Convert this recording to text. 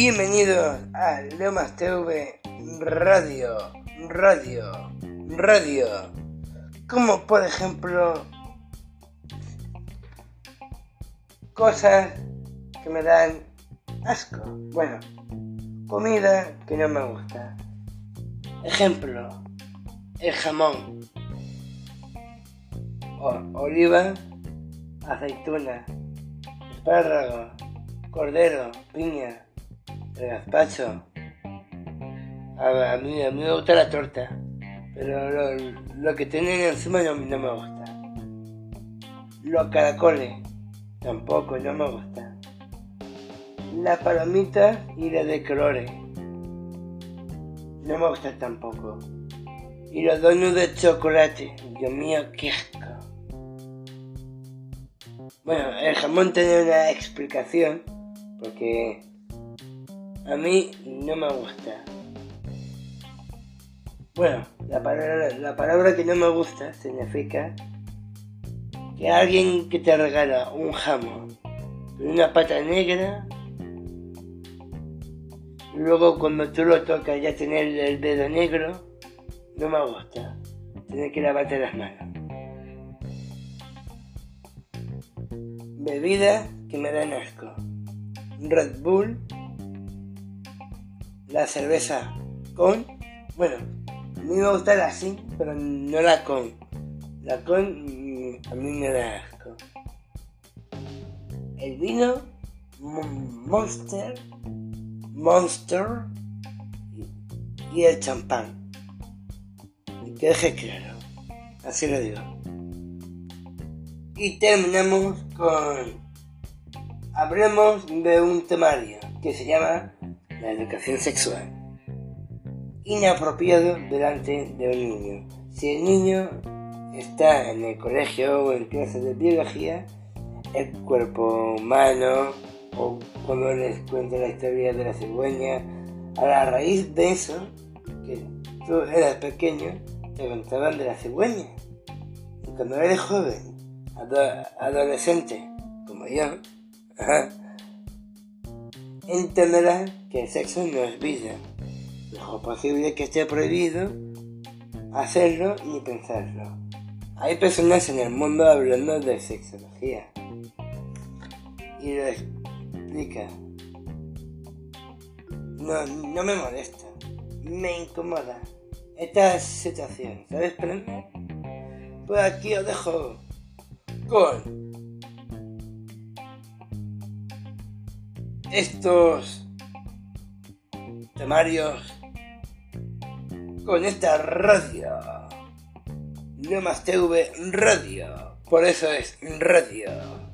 Bienvenidos a Leomás TV Radio, como por ejemplo cosas que me dan asco, bueno, comida que no me gusta. Ejemplo, el jamón, oliva, aceituna, espárrago, cordero, piña, el gazpacho. A mí me gusta la torta, pero lo que tienen encima no me gusta. Los caracoles tampoco, no me gustan. Las palomitas y las de colores no me gustan tampoco. Y los donuts de chocolate, Dios mío, qué asco. Bueno, el jamón tiene una explicación, porque a mí no me gusta. Bueno, la palabra que no me gusta significa que alguien que te regala un jamón con una pata negra, luego cuando tú lo tocas ya tiene el dedo negro, no me gusta. Tienes que lavarte las manos. Bebidas que me dan asco: Red Bull, la cerveza con, bueno, a mí me gusta la sin, pero no la con. La con a mí me da asco. El vino, Monster y el champán. Y que deje claro, así lo digo. Y terminamos con, hablemos de un temario que se llama la educación sexual. Inapropiado delante de un niño. Si el niño está en el colegio o en clases de biología, el cuerpo humano, o cuando les cuento la historia de la cigüeña, a la raíz de eso, que tú eras pequeño, te contaban de la cigüeña. Y cuando eres joven, adolescente, como yo, entenderás que el sexo no es vida. Lo es posible que esté prohibido hacerlo ni pensarlo. Hay personas en el mundo hablando de sexología y lo explica. No me molesta, me incomoda esta situación, ¿sabes? Pero pues aquí os dejo con estos temarios, con esta radio, Leomás TV Radio, por eso es radio.